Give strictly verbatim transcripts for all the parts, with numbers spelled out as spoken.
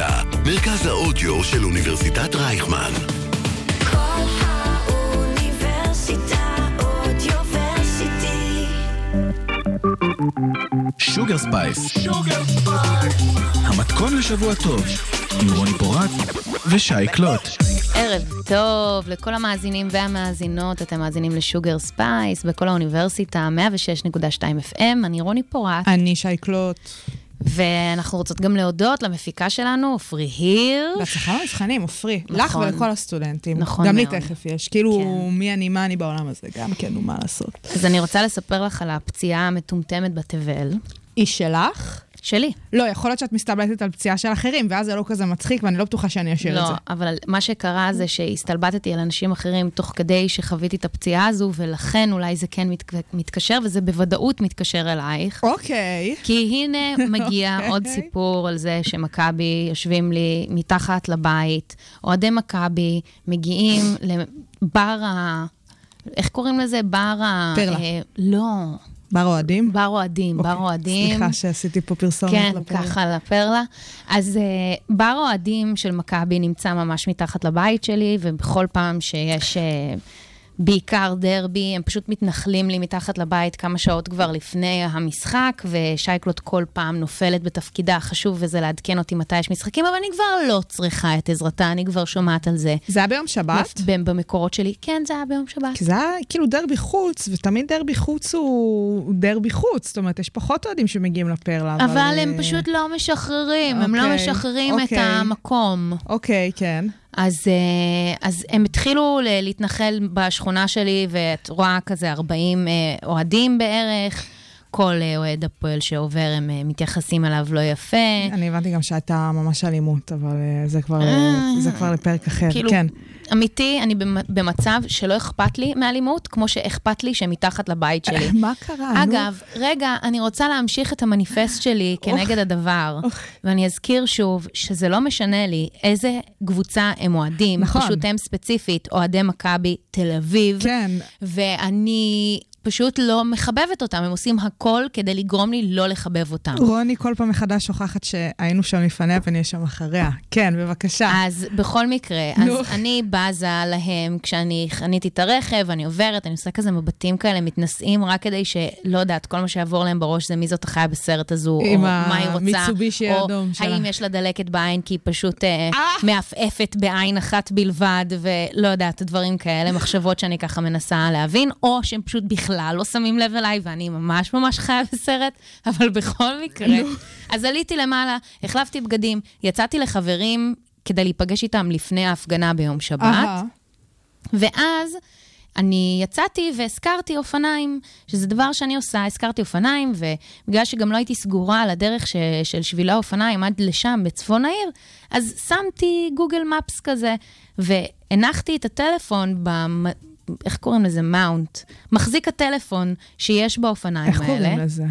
הידע, מרכז האודיו של אוניברסיטת רייכמן. כל האוניברסיטה אודיוורסיטי. שוגר ספייס. שוגר ספייס. המתכון לשבוע טוב. עם רוני פורט ושי קלוט. ערב טוב לכל המאזינים והמאזינות, אתם מאזינים לשוגר ספייס בכל האוניברסיטה, מאה ושש נקודה שתיים אף אם, אני רוני פורט. אני שי קלוט. ואנחנו רוצות גם להודות למפיקה שלנו, אופרי היר. בהצלחה למבחנים, אופרי. נכון. לך ולכל הסטודנטים. נכון. גם לי תכף יש. כאילו, כן. מי אני, מה אני בעולם הזה? גם כן, ומה לעשות. אז אני רוצה לספר לך על הפציעה המטומטמת בתבל. היא שלך? שלי. לא, יכול להיות שאת מסתלבטת על פציעה של אחרים, ואז זה לא כזה מצחיק, ואני לא בטוחה שאני אשאיר לא, את זה. לא, אבל מה שקרה זה שהסתלבטתי על אנשים אחרים תוך כדי שחוויתי את הפציעה הזו, ולכן אולי זה כן מת, מתקשר, וזה בוודאות מתקשר אלייך. אוקיי. Okay. כי הנה מגיע okay. עוד סיפור על זה שמכבי יושבים לי מתחת לבית, אוהדי מכבי מגיעים לבר ה... איך קוראים לזה? בר ה... פרלה. אה, לא... בר אוהדים? בר אוהדים, בר אוהדים. סליחה שעשיתי פה פרסומת לפרלה. כן, ככה לפרלה. אז בר אוהדים של מכבי נמצא ממש מתחת לבית שלי, ובכל פעם שיש בעיקר דרבי, הם פשוט מתנחלים לי מתחת לבית כמה שעות כבר לפני המשחק, ושייקלוט כל פעם נופלת בתפקידה החשוב, וזה לעדכן אותי מתי יש משחקים, אבל אני כבר לא צריכה את עזרתה, אני כבר שומעת על זה. זה היה ביום שבת? במקורות שלי, כן, זה היה ביום שבת. כי זה היה כאילו דרבי חוץ, ותמיד דרבי חוץ הוא דרבי חוץ, זאת אומרת, יש פחות אוהדים שמגיעים לפרלה. אבל הם פשוט לא משחררים, הם לא משחררים את המקום. אוקיי, כן. אז, אז הם התחילו להתנחל בשכונה שלי, ואת רואה כזה ארבעים אוהדים בערך, כל אוהד הפועל שעובר הם מתייחסים אליו לא יפה. אני הבנתי גם שהייתה ממש אלימות, אבל זה כבר, זה כבר לפרק אחר. כאילו, כן. אמיתי, אני במצב שלא אכפת לי מאלימות, כמו שאכפת לי שמתחת לבית שלי. מה קרה? אגב, רגע, אני רוצה להמשיך את המניפסט שלי כנגד הדבר, ואני אזכיר שוב שזה לא משנה לי איזה קבוצה הם אוהדים, פשוט הם ספציפית, אוהדי מכבי תל אביב, ואני... פשוט לא מחבבת אותם, הם עושים הכל כדי לגרום לי לא לחבב אותם. רוני כל פעם מחדש שוכחת שהיינו שם לפניה ונהיה שם אחריה. כן, בבקשה. אז בכל מקרה, אז אני בזה להם, כשאני חניתי את הרכב, אני עוברת, אני עושה כזה מבטים כאלה, מתנסים רק כדי שלא יודעת, כל מה שיעבור להם בראש זה מי זאת החיה בסרט הזו, או מה היא רוצה, או האם יש לה דלקת בעין, כי היא פשוט מאפאפת בעין אחת בלבד, ולא יודעת, דברים כאלה, מחשבות שאני ככה מנסה להבין, או שהם פשוט בכלל לא שמים לב אליי, ואני ממש ממש חיה בסרט, אבל בכל מקרה. אז עליתי למעלה, החלפתי בגדים, יצאתי לחברים כדי להיפגש איתם לפני ההפגנה ביום שבת, ואז אני יצאתי והזכרתי אופניים, שזה דבר שאני עושה, הזכרתי אופניים, ובגלל שגם לא הייתי סגורה על הדרך ש... של שבילה אופניים עד לשם בצפון העיר, אז שמתי גוגל מפס כזה, והנחתי את הטלפון במדבר, איך קוראים לזה? מאונט. מחזיק הטלפון שיש באופניים האלה. איך קוראים לזה?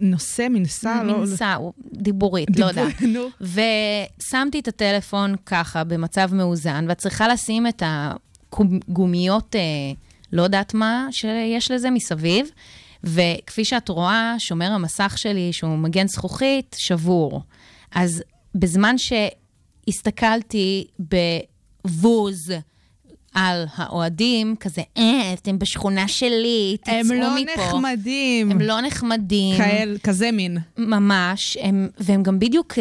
נושא, מנסה? מנסה, דיבורית, לא יודעת. ושמתי את הטלפון ככה, במצב מאוזן, ואת צריכה לשים את הגומיות, לא יודעת מה, שיש לזה מסביב, וכפי שאת רואה, שומר המסך שלי, שהוא מגן זכוכית, שבור. אז בזמן שהסתכלתי בבוז, על האוהדים, כזה, אה, אתם בשכונה שלי, תצאו מפה. הם לא נחמדים. הם לא נחמדים. כאל, כזה מין. ממש, הם, והם גם בדיוק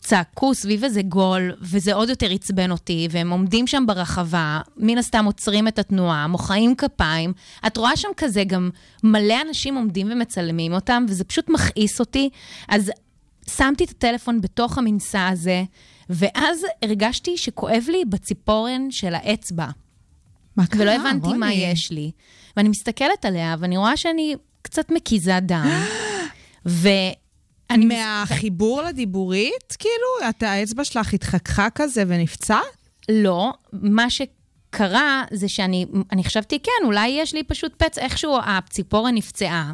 צעקו סביב איזה גול, וזה עוד יותר עצבן אותי, והם עומדים שם ברחבה, מן הסתם עוצרים את התנועה, מוחאים כפיים, את רואה שם כזה גם מלא אנשים עומדים ומצלמים אותם, וזה פשוט מכעיס אותי, אז שמתי את הטלפון בתוך המנסה הזה, ואז הרגשתי שכואב לי בציפורן של האצבע. מה קרה? ולא הבנתי רוני. מה יש לי. ואני מסתכלת עליה, ואני רואה שאני קצת מקיזה דם. ו... מהחיבור לדיבורית, כאילו? את האצבע שלך התחככה כזה ונפצע? לא. מה ש... קרה זה שאני... אני חשבתי, כן, אולי יש לי פשוט פצע איכשהו, הציפורן נפצעה.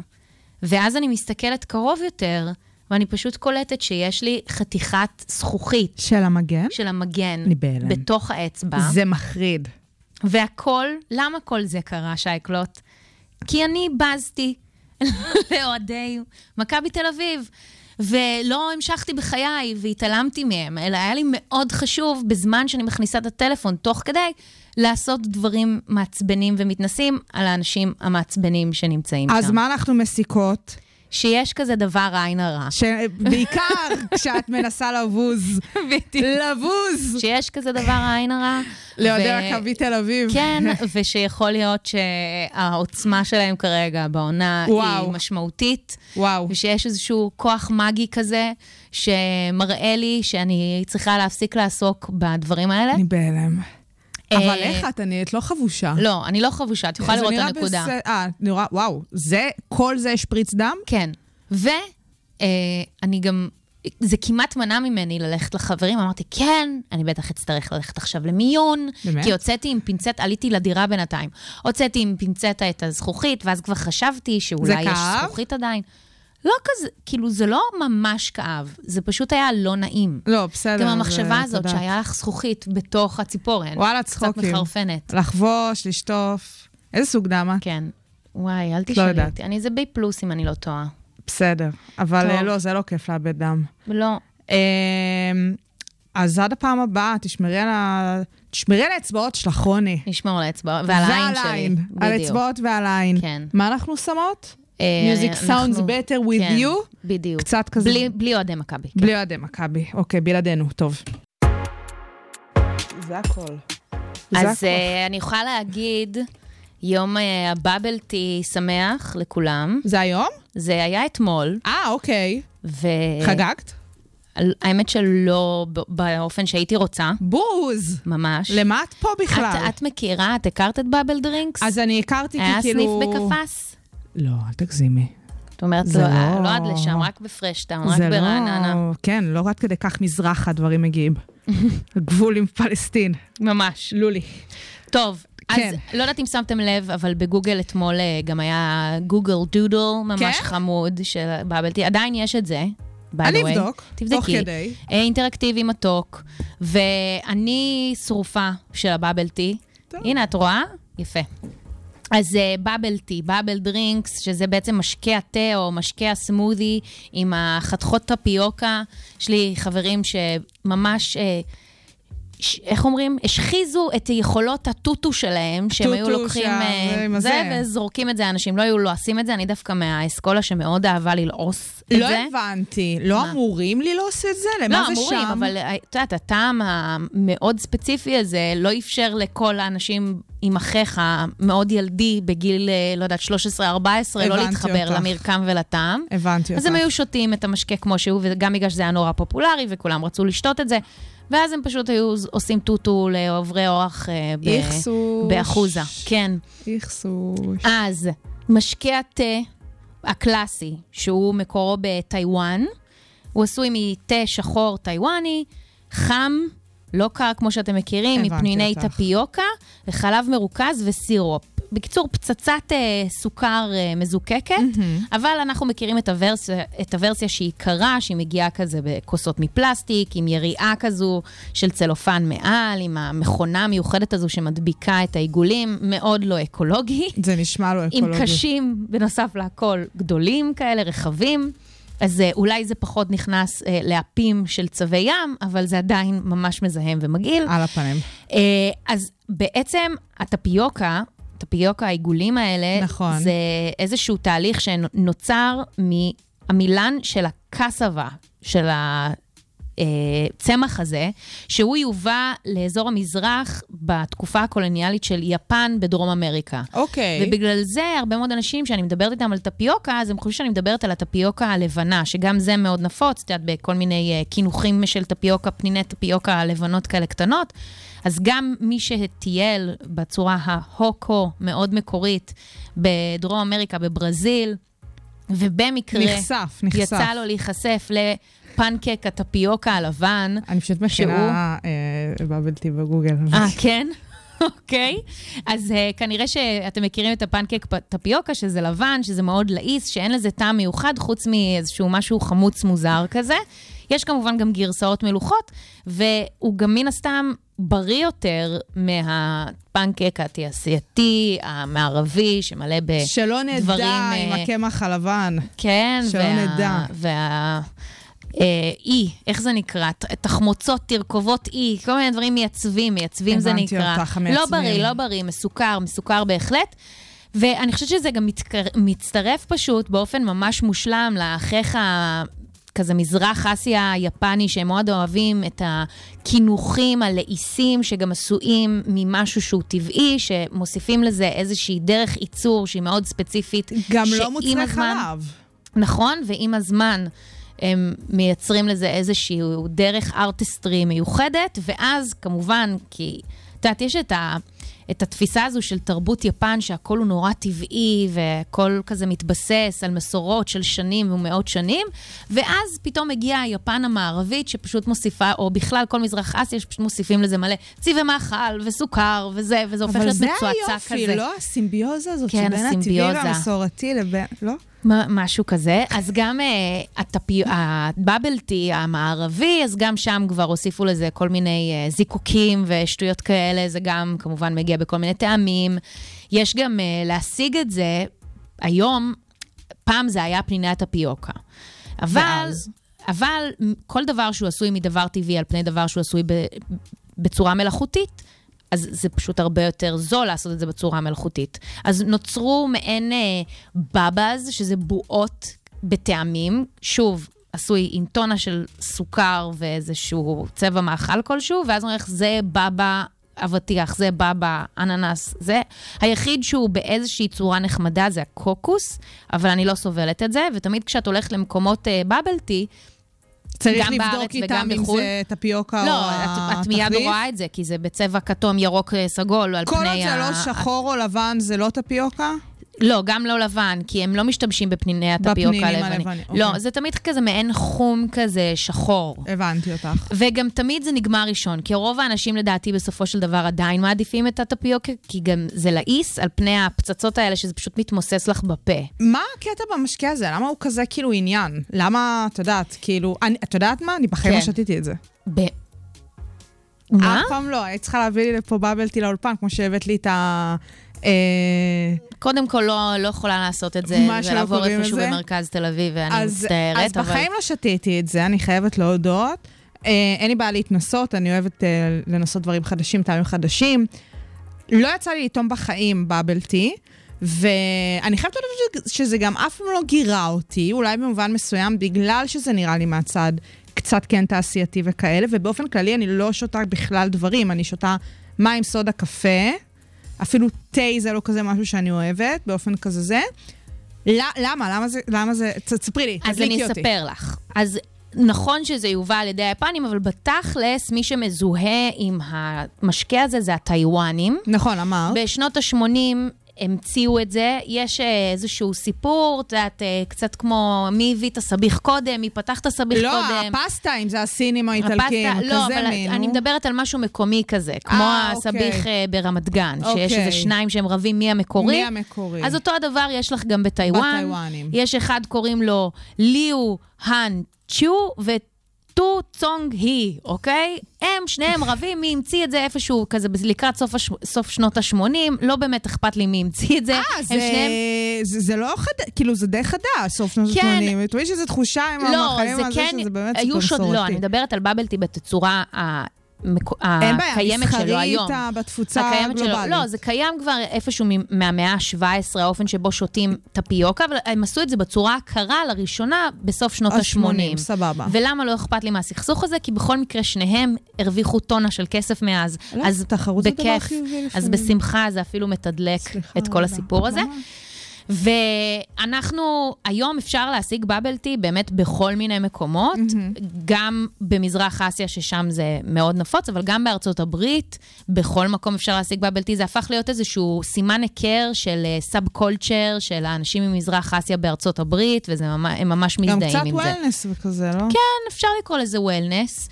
ואז אני מסתכלת קרוב יותר... ואני פשוט קולטת שיש לי חתיכת זכוכית. של המגן? של המגן. ליבלן. בתוך האצבע. זה מחריד. והכל, למה כל זה קרה, שייקלוט? כי אני בזתי לאוהדי מכבי תל אביב. ולא המשכתי בחיי והתעלמתי מהם, אלא היה לי מאוד חשוב בזמן שאני מכניסה את הטלפון, תוך כדי לעשות דברים מעצבנים ומתנסים על האנשים המעצבנים שנמצאים אז שם. אז מה אנחנו מסיקות? שיש כזה דבר עין הרע. בעיקר כשאת מנסה לבוז. לבוז. שיש כזה דבר עין הרע. לעודי מכבי תל אביב. כן, ושיכול להיות שהעוצמה שלהם כרגע בעונה היא משמעותית. וואו. ושיש איזשהו כוח מגי כזה, שמראה לי שאני צריכה להפסיק לעסוק בדברים האלה. אני בהלם. אבל איך את? אני את לא חבושה. לא, אני לא חבושה, את יכולה לראות את הנקודה. אה, נראה, וואו, זה, כל זה שפריץ דם? כן. ואני גם, זה כמעט מנע ממני ללכת לחברים, אמרתי, כן, אני בטח אצטרך ללכת עכשיו למיון, כי הוצאתי עם פינצט, עליתי לדירה בינתיים, הוצאתי עם פינצטה את הזכוכית, ואז כבר חשבתי שאולי יש זכוכית עדיין. לא כזה, כאילו זה לא ממש כאב, זה פשוט היה לא נעים. לא, בסדר. גם המחשבה הזאת שהיה לך זכוכית בתוך הציפורן. וואלה, צחוקים. קצת מחרפנת. לחבוש, לשטוף. איזה סוג דמה? כן. וואי, אל תשאלי אותי. אני זה בי פלוס אם אני לא טועה. בסדר. אבל לא, זה לא כיף לאבד דם. לא. אז עד הפעם הבאה, תשמרי על ה... תשמרי על האצבעות שלך, רוני. נשמור על האצבעות. ועל העין שלי. בדיוק. על האצבעות ועל העין. כן. מה אנחנו שמות? Music sounds better with you. בדיוק. קצת כזה. בלי אוהדי מכבי. בלי אוהדי מכבי. אוקיי, בלעדינו. טוב. זה הכל. אז אני יכולה להגיד יום הבאבל טי שמח לכולם. זה היום? זה היה אתמול. אה, אוקיי. חגגת? האמת שלא באופן שהייתי רוצה. בוז! ממש. למה את פה בכלל? את מכירה, את הכרת את באבל דרינקס? אז אני הכרתי כי כאילו... היה סניף בקפס? לא, אל תגזימי. זאת אומרת, לא, לא... לא עד לשם, רק בפרשטם, רק ברעננה. לא... כן, לא רק כדי כך מזרח הדברים מגיעים. גבול עם פלסטין. ממש. לולי. טוב, כן. אז לא יודעת אם שמתם לב, אבל בגוגל אתמול גם היה גוגל דודל, ממש כן? חמוד, שבאבלתי, עדיין יש את זה. אני אבדוק, תוך כדי. אינטראקטיבי מתוק, ואני שרופה של הבאבלתי. טוב. הנה, את רואה? יפה. אז בבל טי, בבל דרינקס, שזה בעצם משקה התה או משקה סמודי עם החתכות טפיוקה. יש לי חברים שממש, איך אומרים, השחיזו את יכולות הטוטו שלהם, שהם היו לוקחים זה וזורקים את זה, אנשים לא היו לועסים את זה, אני דווקא מהאסכולה שמאוד אהבה ללעוס את זה. לא הבנתי, לא אמורים ללעוס את זה? למה זה שם? לא אמורים, אבל הטעם המאוד ספציפי הזה לא אפשר לכל האנשים... עם אחיך מאוד ילדי בגיל, לא יודעת, שלוש עשרה ארבע עשרה, לא להתחבר אותך. למרקם ולטעם. הבנתי אותך. אז הם היו שותים את המשקה כמו שהוא, וגם בגלל שזה היה נורא פופולרי, וכולם רצו לשתות את זה, ואז הם פשוט היו עושים טוטו לעוברי אורח ב- באחוזה. כן. איכסוש. אז, משקה התה הקלאסי, שהוא מקורו בטיוואן, הוא עשוי מתה שחור טיוואני, חם, לא קר, כמו שאתם מכירים, מפניני טפיוקה, וחלב מרוכז וסירופ. בקיצור, פצצת אה, סוכר אה, מזוקקת, mm-hmm. אבל אנחנו מכירים את הוורסיה, את הוורסיה שהיא קרה, שהיא מגיעה כזה בכוסות מפלסטיק, עם יריעה כזו של צלופן מעל, עם המכונה המיוחדת הזו שמדביקה את העיגולים, מאוד לא אקולוגי. זה נשמע לא אקולוגי. עם קשים, בנוסף להכל, גדולים כאלה, רחבים. אז אולי זה פחות נכנס אה, לאפים של צווי ים, אבל זה עדיין ממש מזהם ומגעיל. על הפנים. אה, אז בעצם הטפיוקה, טפיוקה, העיגולים האלה, נכון. זה איזשהו תהליך שנוצר מהמילן של הקסבה, של הצמח הזה, שהוא יובא לאזור המזרח בתקופה הקולוניאלית של יפן בדרום אמריקה. אוקיי. ובגלל זה הרבה מאוד אנשים שאני מדברת איתם על טפיוקה, אז הם חושבים שאני מדברת על הטפיוקה הלבנה, שגם זה מאוד נפוץ, תדעת בכל מיני כינוכים של טפיוקה, פניני טפיוקה הלבנות כאלה קטנות. אז גם מי שטייל בצורה ההוקו מאוד מקורית בדרום אמריקה, בברזיל, ובמקרה נחשף, נחשף. יצא לו להיחשף ל... פנקק, הטפיוקה הלבן. אני פשוט משנה בבלתי בגוגל. אה, כן? אוקיי. אז כנראה שאתם מכירים את הפנקק טפיוקה, שזה לבן, שזה מאוד לעיס, שאין לזה טעם מיוחד, חוץ מאיזשהו משהו חמוץ מוזר כזה. יש כמובן גם גרסאות מלוכות, והוא גם מן הסתם בריא יותר מהפנקק התעשייתי, המערבי, שמלא בדברים... שלא נדע עם הקמח הלבן. כן. שלא נדע. וה... אי, איך זה נקרא? תחמוצות, תרכובות אי, כל מיני דברים מייצבים, מייצבים זה נקרא. לא בריא, לא בריא, מסוכר, מסוכר בהחלט. ואני חושבת שזה גם מצטרף פשוט באופן ממש מושלם לאחיך כזה מזרח אסיה יפני, שהם מאוד אוהבים את הכינוחים, הלעיסים, שגם עשויים ממשהו שהוא טבעי, שמוסיפים לזה איזושהי דרך ייצור שהיא מאוד ספציפית. גם לא מוצרי חלב. נכון, ועם הזמן... הם מייצרים לזה איזושהי דרך ארטיסטרי מיוחדת, ואז כמובן, כי אתה יודעת, יש את, ה, את התפיסה הזו של תרבות יפן, שהכל הוא נורא טבעי, והכל כזה מתבסס על מסורות של שנים ומאות שנים, ואז פתאום הגיעה יפן המערבית, שפשוט מוסיפה, או בכלל כל מזרח אסיה, שפשוט מוסיפים לזה מלא צבעי מאכל וסוכר וזה, וזה הופך להיות מצועצע כזה. אבל זה היופי, לא? הסימביוזה הזאת, כן, שבין הטבעי והמסורתי לבין, לא? משהו כזה, אז גם הבאבל טי המערבי, אז גם שם כבר הוסיפו לזה כל מיני זיקוקים ושטויות כאלה, זה גם כמובן מגיע בכל מיני טעמים, יש גם להשיג את זה, היום, פעם זה היה פניני הטפיוקה, אבל, אבל כל דבר שהוא עשוי מדבר טבעי על פני דבר שהוא עשוי בצורה מלאכותית, אז זה פשוט הרבה יותר זול לעשות את זה בצורה מלאכותית. אז נוצרו מעין בבאז, שזה בועות בטעמים, שוב, עשוי עם טונה של סוכר ואיזשהו צבע מאכל כלשהו, ואז נראה איך זה בבא אבטיח, זה בבא אננס, זה היחיד שהוא באיזושהי צורה נחמדה, זה הקוקוס, אבל אני לא סובלת את זה, ותמיד כשאת הולכת למקומות בבל טי, צריך לבדוק איתם אם זה טפיוקה או התחליף. לא, את מיד רואה את זה, כי זה בצבע כתום, ירוק, סגול. כל עוד זה לא שחור או לבן, זה לא טפיוקה? לא, גם לא לבן, כי הם לא משתמשים בפניני הטפיוקה הלבנים. לא, זה תמיד כזה מעין חום כזה שחור. הבנתי אותך. וגם תמיד זה נגמר ראשון, כי רוב האנשים לדעתי בסופו של דבר עדיין מעדיפים את הטפיוקה, כי גם זה לעיס על פני הפצצות האלה, שזה פשוט מתמוסס לך בפה. מה הקטע במשקה הזה? למה הוא כזה כאילו עניין? למה, את יודעת, כאילו... את יודעת מה? אני בחיים לא שתיתי את זה. מה? אף פעם לא, היית צריכה להביא לי לפה בבל טי לאולפן, כמו שהבאת לי את ה... קודם כל לא, לא יכולה לעשות את זה ולעבור איפשהו במרכז תל אביב, ואני מצטערת. אז בחיים לא שתיתי את זה, אני חייבת להודות. אין לי בעיה להתנסות, אני אוהבת לנסות דברים חדשים, טעמים חדשים. לא יצא לי לטעום בחיים בבל טי, ואני חייבת להודות שזה גם אף פעם לא גירה אותי, אולי במובן מסוים, בגלל שזה נראה לי מהצד קצת כן תעשייתי וכאלה, ובאופן כללי אני לא שותה בכלל דברים, אני שותה מים, סודה, קפה, אפילו תה זה לא כזה משהו שאני אוהבת, באופן כזה זה. למה? למה זה? למה זה? תספרי לי, אז אני אספר לך. אז נכון שזה יובא על ידי היפנים, אבל בתכלס מי שמזוהה עם המשקה הזה זה הטיואנים. נכון, אמר. בשנות ה-שמונים המציאו את זה. יש איזשהו סיפור, תדעת, קצת כמו מי הביא את הסביך קודם, מי פתח את הסביך לא, קודם. לא, הפסטה, אם זה הסינים האיטלקים, כזה לא, אבל מין. אני מדברת על משהו מקומי כזה, כמו 아, הסביך אוקיי. ברמת גן, אוקיי. שיש איזה שניים שהם רבים מי המקורי. מי המקורי. אז אותו הדבר יש לך גם בטיואן. בטיואנים. יש אחד קוראים לו ליו האן-צ'יו וטיואן. טו צונג הי, אוקיי? הם, שניהם רבים, מי המציא את זה איפשהו כזה, לקראת סוף, הש... סוף שנות ה-שמונים, לא באמת אכפת לי מי המציא את זה. אה, זה... שניהם... זה, זה לא חדש, כאילו זה די חדש, סוף שנות ה-שמונים. כן. אתה רואה שזה תחושה עם לא, המחיים הזה, כן... שזה באמת סופר שוד... סורתי. לא, אני מדברת על בבל טי בתצורה ה... הקיימת שלו היום. הקיימת שלו. לא, זה קיים כבר איפשהו מהמאה ה-שבע עשרה, האופן שבו שותים טפיוקה, אבל הם עשו את זה בצורה הקרה לראשונה בסוף שנות ה-שמונים. סבבה. ולמה לא אכפת לי מהסכסוך הזה? כי בכל מקרה שניהם הרוויחו טונה של כסף מאז. אז בכיף, אז בשמחה זה אפילו מתדלק את כל הסיפור הזה. ואנחנו, היום אפשר להשיג בבל טי באמת בכל מיני מקומות, mm-hmm. גם במזרח אסיה ששם זה מאוד נפוץ, אבל גם בארצות הברית, בכל מקום אפשר להשיג בבל טי, זה הפך להיות איזשהו סימן הכר של סאב קולצ'ר, של האנשים ממזרח אסיה בארצות הברית, והם ממש מזדהים עם זה. גם קצת וולנס וכזה, לא? כן, אפשר לקרוא לזה וולנס.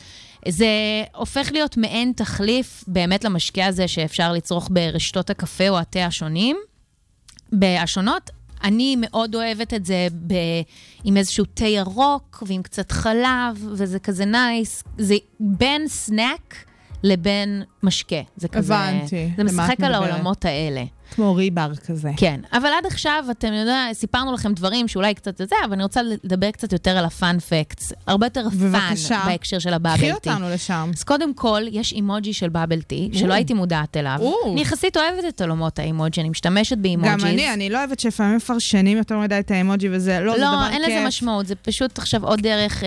זה הופך להיות מעין תחליף באמת למשקה הזה שאפשר לצרוך ברשתות הקפה או התה השונים. בהשונות, אני מאוד אוהבת את זה ב... עם איזשהו תה ירוק ועם קצת חלב, וזה כזה נייס. זה בין סנאק לבין משקה. זה כזה, זה משחק על העולמות האלה. כמו ריבר כזה. כן, אבל עד עכשיו, אתם יודעים, סיפרנו לכם דברים שאולי קצת זה, אבל אני רוצה לדבר קצת יותר על הפאנפקטס. הרבה יותר פאן בהקשר של הבאבל טי. קחי אותנו לשם. אז קודם כל, יש אימוג'י של באבל טי, שלא הייתי מודעת אליו. אני יחסית אוהבת את עולמות האימוג'י, אני משתמשת באימוג'יז. גם אני, אני לא אוהבת שפעמים מפרשנים יותר מדי את האימוג'י, וזה לא, זה דבר כיף. לא, אין לזה משמעות, זה פשוט עכשיו עוד דרך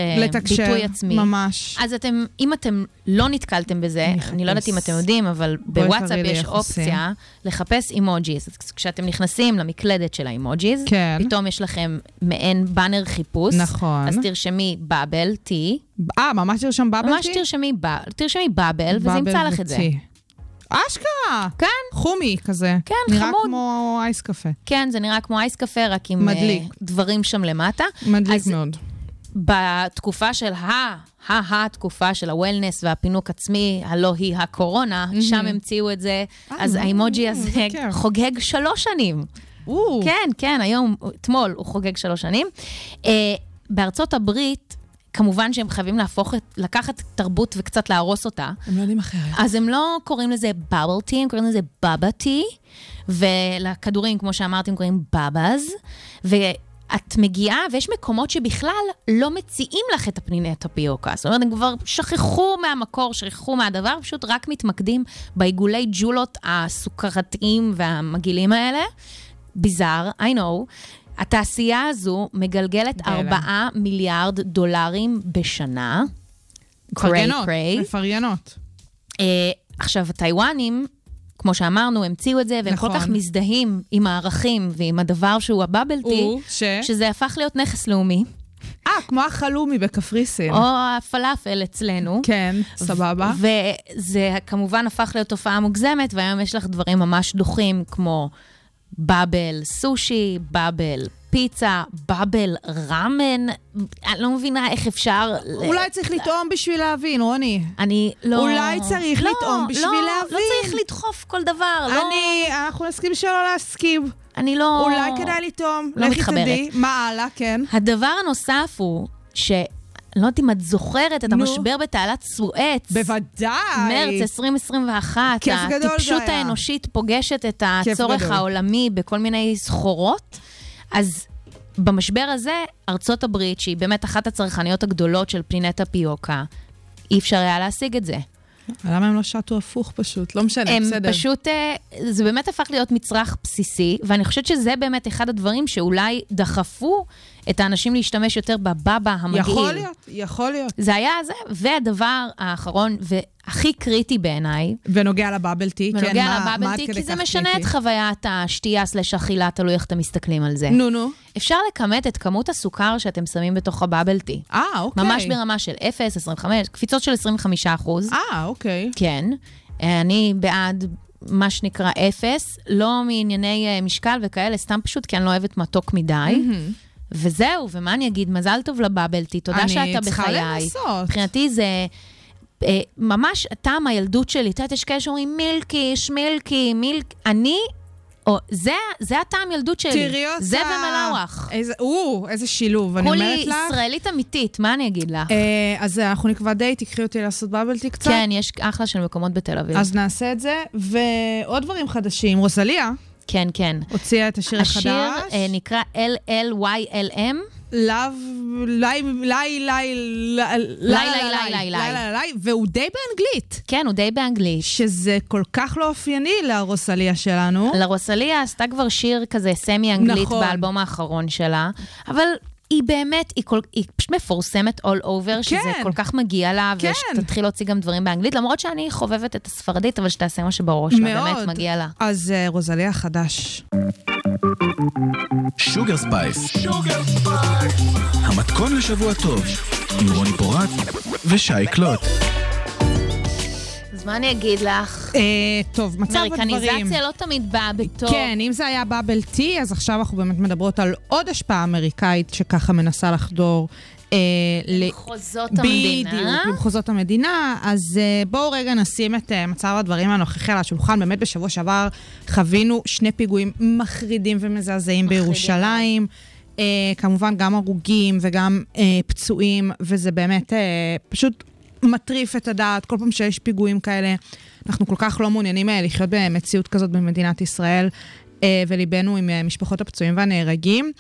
ביטוי עצמי. ממש. אז אתם, אם אתם לא נתקלתם בזה, אני לא יודעת אם אתם יודעים, אבל בוואטסאפ יש אופציה לחפש אימוג'יז. אז כשאתם נכנסים למקלדת של האימוג'יז, פתאום יש לכם מעין בנר חיפוש. נכון. אז תרשמי בבל, טי. אה, ממש תרשם בבל, טי? ממש תרשמי בבל, תרשמי בבל, וזה ימצא לך את זה. אשכרה! כן. חומי כזה. כן, חמוד. נראה כמו אייס קפה. כן, זה נראה כמו אייס קפה, רק עם דברים שם למטה. מדליק מאוד. בתקופה של ה... התקופה של הוולנס והפינוק עצמי, הלא היא הקורונה, שם המציאו את זה, אז האימוג'י הזה חוגג שלוש שנים. כן, כן, היום, אתמול הוא חוגג שלוש שנים. בארצות הברית, כמובן שהם חייבים להפוך, לקחת תרבות וקצת להרוס אותה. הם לא יודעים אחרת. אז הם לא קוראים לזה בבל טי, הם קוראים לזה בבא טי, ולכדורים, כמו שאמרתי, הם קוראים בבאז, ו... את מגיעה, ויש מקומות שבכלל לא מציעים לך את הפניני הטפיוקה. זאת אומרת, הם כבר שכחו מהמקור, שכחו מהדבר, פשוט רק מתמקדים בעיגולי ג'ולות הסוכרתיים והמגילים האלה. ביזר, I know. התעשייה הזו מגלגלת ארבעה מיליארד דולרים בשנה. מפרגנות, מפרגנות. עכשיו, הטיוואנים... כמו שאמרנו, המציאו את זה, והם נכון. כל כך מזדהים עם הערכים ועם הדבר שהוא הבאבלטי, ש... שזה הפך להיות נכס לאומי. אה, כמו החלומי בקפריסין. או הפלאפל אצלנו. כן, סבבה. ו- וזה כמובן הפך להיות תופעה מוגזמת, והיום יש לך דברים ממש דוחים, כמו בבל סושי, בבל פיצה, בבל רמן. אני לא מבינה איך אפשר... אולי צריך לטעום בשביל להבין, רוני. אני לא... אולי צריך לטעום בשביל להבין. לא צריך לדחוף כל דבר. אני... אנחנו נסכים שלא להסכים. אני לא... אולי כדאי לטעום. לא מתחברת. מה הלאה, כן. הדבר הנוסף הוא ש... אני לא יודעת אם את זוכרת את המשבר בתעלת סואץ. בוודאי. מרץ עשרים עשרים ואחת. כיף גדול זה היה. הטיפשות האנושית פוגשת את הצורך העולמי בכל מיני סחורות. אז במשבר הזה, ארצות הברית, שהיא באמת אחת הצרכניות הגדולות של פנינת הפיוקה, אי אפשר היה להשיג את זה. למה הם לא שטו הפוך פשוט? לא משנה, בסדר. הם פשוט, זה באמת הפך להיות מצרך בסיסי, ואני חושבת שזה באמת אחד הדברים שאולי דחפו את האנשים להשתמש יותר בבאבא המגעיל. יכול להיות, יכול להיות. זה היה זה, והדבר האחרון, והכי קריטי בעיניי. ונוגע לבאבל טי. ונוגע לבאבל טי, כי זה משנה את חוויית השתייה סלש אכילה, תלוי איך אתם מסתכלים על זה. נו, נו. אפשר לכמת את כמות הסוכר שאתם שמים בתוך הבאבל טי. אה, אוקיי. ממש ברמה של אפס, עשרים וחמש, קפיצות של עשרים וחמישה אחוז. אה, אוקיי. כן. אני בעד... מה שנקרא אפס, לא מענייני משקל וכאלה, סתם פשוט, כי אני לא אוהבת מתוק מדי. וזהו, ומה אני אגיד? מזל טוב לבאבלתי, תודה שאתה בחיי. מבחינתי זה אה, ממש טעם הילדות שלי, אתה תשקע שאומרים מילקי, שמילקי, מילק, אני, או, זה, זה הטעם ילדות שלי. תראי אותה. זה ומלאוח. איזה, או, איזה שילוב, אני אומרת לך. כולי ישראלית אמיתית, מה אני אגיד לך? אה, אז אנחנו נקבע די, תקחי אותי לעשות באבלתי קצת. כן, יש אחלה של מקומות בתל אביב. אז נעשה את זה, ועוד דברים חדשים. רוסליה. כן, כן. הוציאה את השיר החדש. השיר נקרא L L Y L M. לב, לי, לי, לי, לי, לי, לי, והוא די באנגלית. כן, הוא די באנגלית. שזה כל כך לא אופייני לרוסליה שלנו. לרוסליה עשתה כבר שיר כזה סמי אנגלית באלבום האחרון שלה, אבל... היא באמת, היא, כל, היא פשוט מפורסמת all over, כן. שזה כל כך מגיע לה, כן. ושתתחיל להוציא גם דברים באנגלית, למרות שאני חובבת את הספרדית, אבל שתעשה מה שבראש, מאוד. באמת מגיע לה. אז uh, רוזליה חדש. Sugar Spice. Sugar Spice. המתכון לשבוע טוב, עם רוני פורט ושי קלוט. מה אני אגיד לך? טוב, מצב הדברים. אמריקניזציה לא תמיד באה בתור... כן, אם זה היה בבל טי, אז עכשיו אנחנו באמת מדברות על עוד השפעה אמריקאית שככה מנסה לחדור... למחוזות המדינה. בדיוק, למחוזות המדינה. אז בואו רגע נשים את מצב הדברים הנוכחי על השולחן. באמת בשבוע שעבר חווינו שני פיגועים מחרידים ומזעזעים בירושלים. כמובן גם הרוגים וגם פצועים, וזה באמת פשוט... מטריף את הדעת, כל פעם שיש פיגועים כאלה, אנחנו כל כך לא מעוניינים לחיות במציאות כזאת במדינת ישראל, וליבנו עם משפחות הפצועים והנהרגים,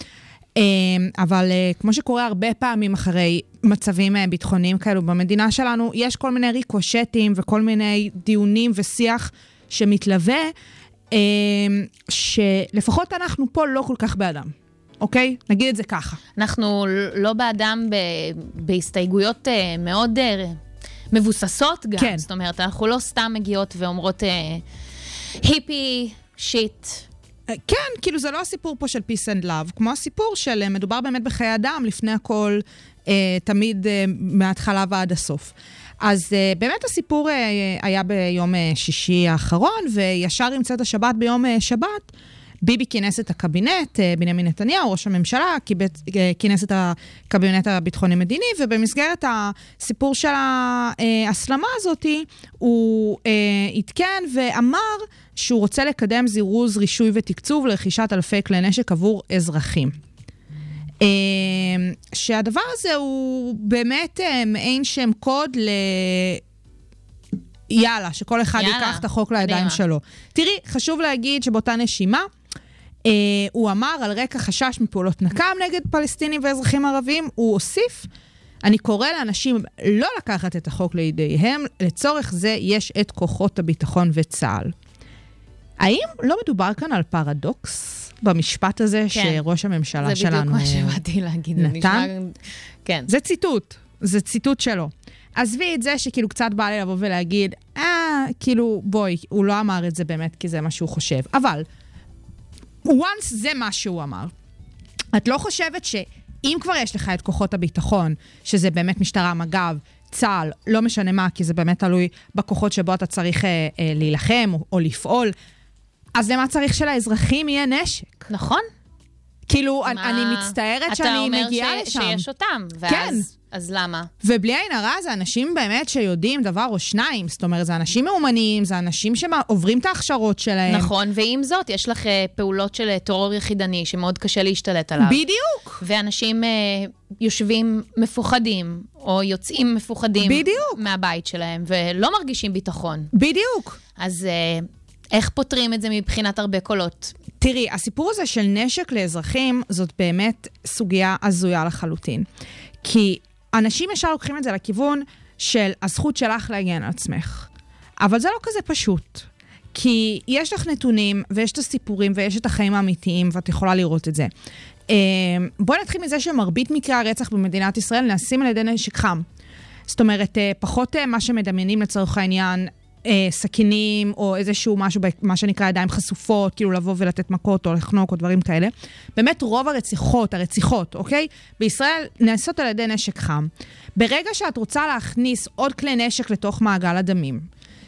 אבל כמו שקורה הרבה פעמים אחרי מצבים ביטחוניים כאלו במדינה שלנו, יש כל מיני ריקושטים וכל מיני דיונים ושיח שמתלווה, שלפחות אנחנו פה לא כל כך באדם. אוקיי? נגיד את זה ככה. אנחנו לא באדם בהסתייגויות מאוד מבוססות גם. זאת אומרת, אנחנו לא סתם מגיעות ואומרות היפי, שיט. כן, כאילו זה לא הסיפור פה של peace and love, כמו הסיפור של מדובר באמת בחיי אדם, לפני הכל, תמיד מההתחלה ועד הסוף. אז באמת הסיפור היה ביום שישי האחרון, וישר ימצאת השבת ביום שבת, ביבי כינס את הקבינט, בנימין נתניהו, ראש הממשלה, כינס את הקבינט הביטחוני-מדיני, ובמסגרת הסיפור של ההסלמה הזאת, הוא התקן ואמר שהוא רוצה לקדם זירוז, רישוי ותקצוב לרכישת אלפי כלי נשק עבור אזרחים. שהדבר הזה הוא באמת מעין שם קוד ל... יאללה, שכל אחד ייקח את החוק לידיים שלו. תראי, חשוב להגיד שבאותה נשימה, Uh, הוא אמר על רקע חשש מפעולות נקם נגד פלסטינים ואזרחים ערבים, הוא הוסיף, אני קורא לאנשים לא לקחת את החוק לידיהם, לצורך זה יש את כוחות הביטחון וצה"ל. האם לא מדובר כאן על פרדוקס במשפט הזה, כן. שראש הממשלה שלנו נתן? כן. זה ציטוט, זה ציטוט שלו. עזבי את זה שכאילו קצת בא לי לבוא ולהגיד, אה, כאילו בואי, הוא לא אמר את זה באמת כי זה מה שהוא חושב, אבל... once זה מה שהוא אמר. את לא חושבת שאם כבר יש לך את כוחות הביטחון, שזה באמת משטרה, מג"ב, צה"ל, לא משנה מה, כי זה באמת תלוי בכוחות שבו אתה צריך אה, אה, להילחם או, או לפעול, אז למה צריך שלאזרחים יהיה נשק? נכון. כאילו, מה? אני, אני מצטערת שאני מגיעה ש... לשם. אתה אומר שיש אותם, ואז... כן. אז למה? ובלי עין הרע זה אנשים באמת שיודעים דבר או שניים, זאת אומרת, זה אנשים מאומנים, זה אנשים שעוברים את ההכשרות שלהם. נכון, ועם זאת יש לך פעולות של טרור יחידני שמאוד קשה להשתלט עליו. בדיוק! ואנשים אה, יושבים מפוחדים, או יוצאים מפוחדים בדיוק. מהבית שלהם, ולא מרגישים ביטחון. בדיוק! אז אה, איך פותרים את זה מבחינת הרבה קולות? תראי, הסיפור הזה של נשק לאזרחים, זאת באמת סוגיה הזויה לחלוטין. כי... אנשים ישר לוקחים את זה לכיוון של הזכות שלך להגן על עצמך. אבל זה לא כזה פשוט. כי יש לך נתונים, ויש את הסיפורים, ויש את החיים האמיתיים, ואת יכולה לראות את זה. בואו נתחיל מזה שמרבית מקרי הרצח במדינת ישראל נעשים על ידי נשק חם. זאת אומרת, פחות מה שמדמיינים לצורך העניין, סכינים, או איזשהו משהו, מה שנקרא ידיים חשופות, כאילו לבוא ולתת מכות, או לחנוק, או דברים כאלה. באמת רוב הרציחות, הרציחות, אוקיי? בישראל נעשות על ידי נשק חם. ברגע שאת רוצה להכניס עוד כלי נשק לתוך מעגל הדמים,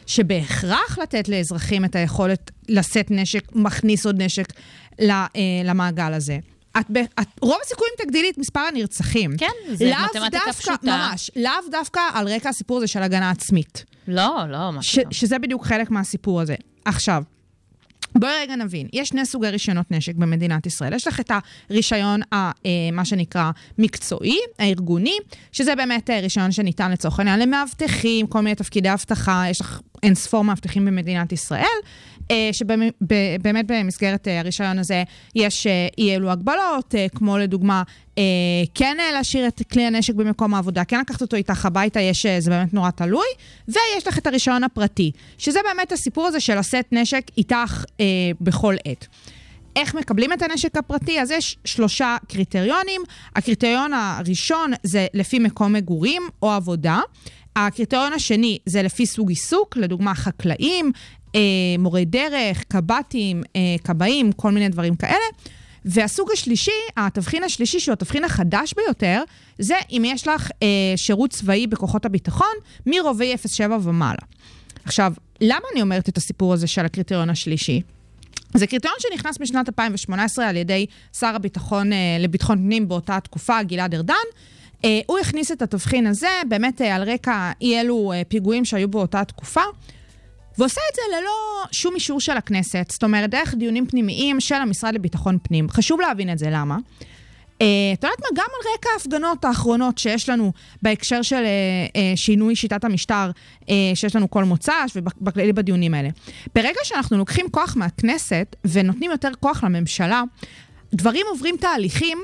שבהכרח לתת לאזרחים את היכולת לשאת נשק, מכניס עוד נשק למעגל הזה. את, את, רוב הסיכויים תגדילי את מספר הנרצחים. כן, זה מתמטיקה פשוטה. ממש, לאו דווקא על רקע הסיפור הזה של הגנה עצמית. לא, לא, מה ש, שזה בדיוק חלק מהסיפור הזה. עכשיו, בואי רגע נבין, יש שני סוגי רישיונות נשק במדינת ישראל. יש לך את הרישיון, ה, מה שנקרא, מקצועי, הארגוני, שזה באמת רישיון שניתן לצורך העניין למאבטחים, כל מיני תפקידי הבטחה, יש לך אין ספור מאבטחים במדינת ישראל, שבאמת במסגרת הרישיון הזה יש אי אלו הגבלות, כמו לדוגמה, כן להשאיר את כלי הנשק במקום העבודה, כן לקחת אותו איתך הביתה, יש, זה באמת נורא תלוי, ויש לך את הרישיון הפרטי, שזה באמת הסיפור הזה של לשאת נשק איתך אה, בכל עת. איך מקבלים את הנשק הפרטי? אז יש שלושה קריטריונים, הקריטריון הראשון זה לפי מקום מגורים או עבודה, הקריטריון השני זה לפי סוג עיסוק, לדוגמה חקלאים, אה, מורי דרך, קבטים, אה, קבעים, כל מיני דברים כאלה. והסוג השלישי, התבחין השלישי שהוא התבחין החדש ביותר, זה אם יש לך אה, שירות צבאי בכוחות הביטחון מרובי אפס שבע ומעלה. עכשיו, למה אני אומרת את הסיפור הזה של הקריטריון השלישי? זה קריטריון שנכנס בשנת אלפיים ושמונה עשרה על ידי שר הביטחון אה, לביטחון פנים באותה התקופה, גלעד ארדן, Uh, הוא הכניס את התבחין הזה, באמת uh, על רקע אי אלו uh, פיגועים שהיו באותה תקופה, ועושה את זה ללא שום אישור של הכנסת, זאת אומרת, דרך דיונים פנימיים של המשרד לביטחון פנים. חשוב להבין את זה, למה? Uh, את יודעת מה? גם על רקע ההפגנות האחרונות שיש לנו בהקשר של שינוי שיטת המשטר שיש לנו כל מוצ"ש ובכללי בדיונים האלה. ברגע שאנחנו לוקחים כוח מהכנסת ונותנים יותר כוח לממשלה, דברים עוברים תהליכים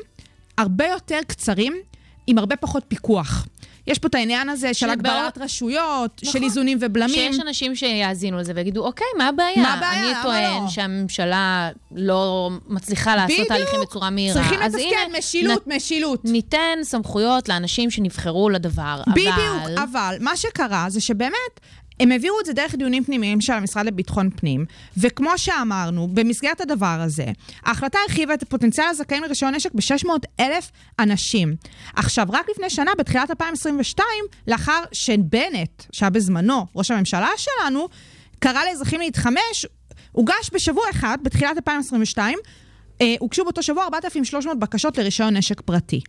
הרבה יותר קצרים עם הרבה פחות פיקוח. יש פה את העניין הזה של הגברת רשויות, של איזונים ובלמים. שיש אנשים שיאזינו לזה ויגידו, אוקיי, מה הבעיה? אני טוען שהממשלה לא מצליחה לעשות תהליכים בצורה מהירה. צריכים לתפקד משילות, משילות. ניתן סמכויות לאנשים שנבחרו לדבר. בדיוק, אבל מה שקרה זה שבאמת הם הביאו את זה דרך דיונים פנימיים של המשרד לביטחון פנים, וכמו שאמרנו, במסגרת הדבר הזה, ההחלטה הרחיבה את הפוטנציאל הזכאים לרישיון נשק ב-שש מאות אלף אנשים. עכשיו, רק לפני שנה, בתחילת אלפיים עשרים ושתיים, לאחר שבנט, שהיה בזמנו, ראש הממשלה שלנו, קרא לאזרחים להתחמש, הוגש בשבוע אחד, בתחילת אלפיים עשרים ושתיים, הוגשו באותו שבוע ארבעת אלפים ושלוש מאות בקשות לרישיון נשק פרטי.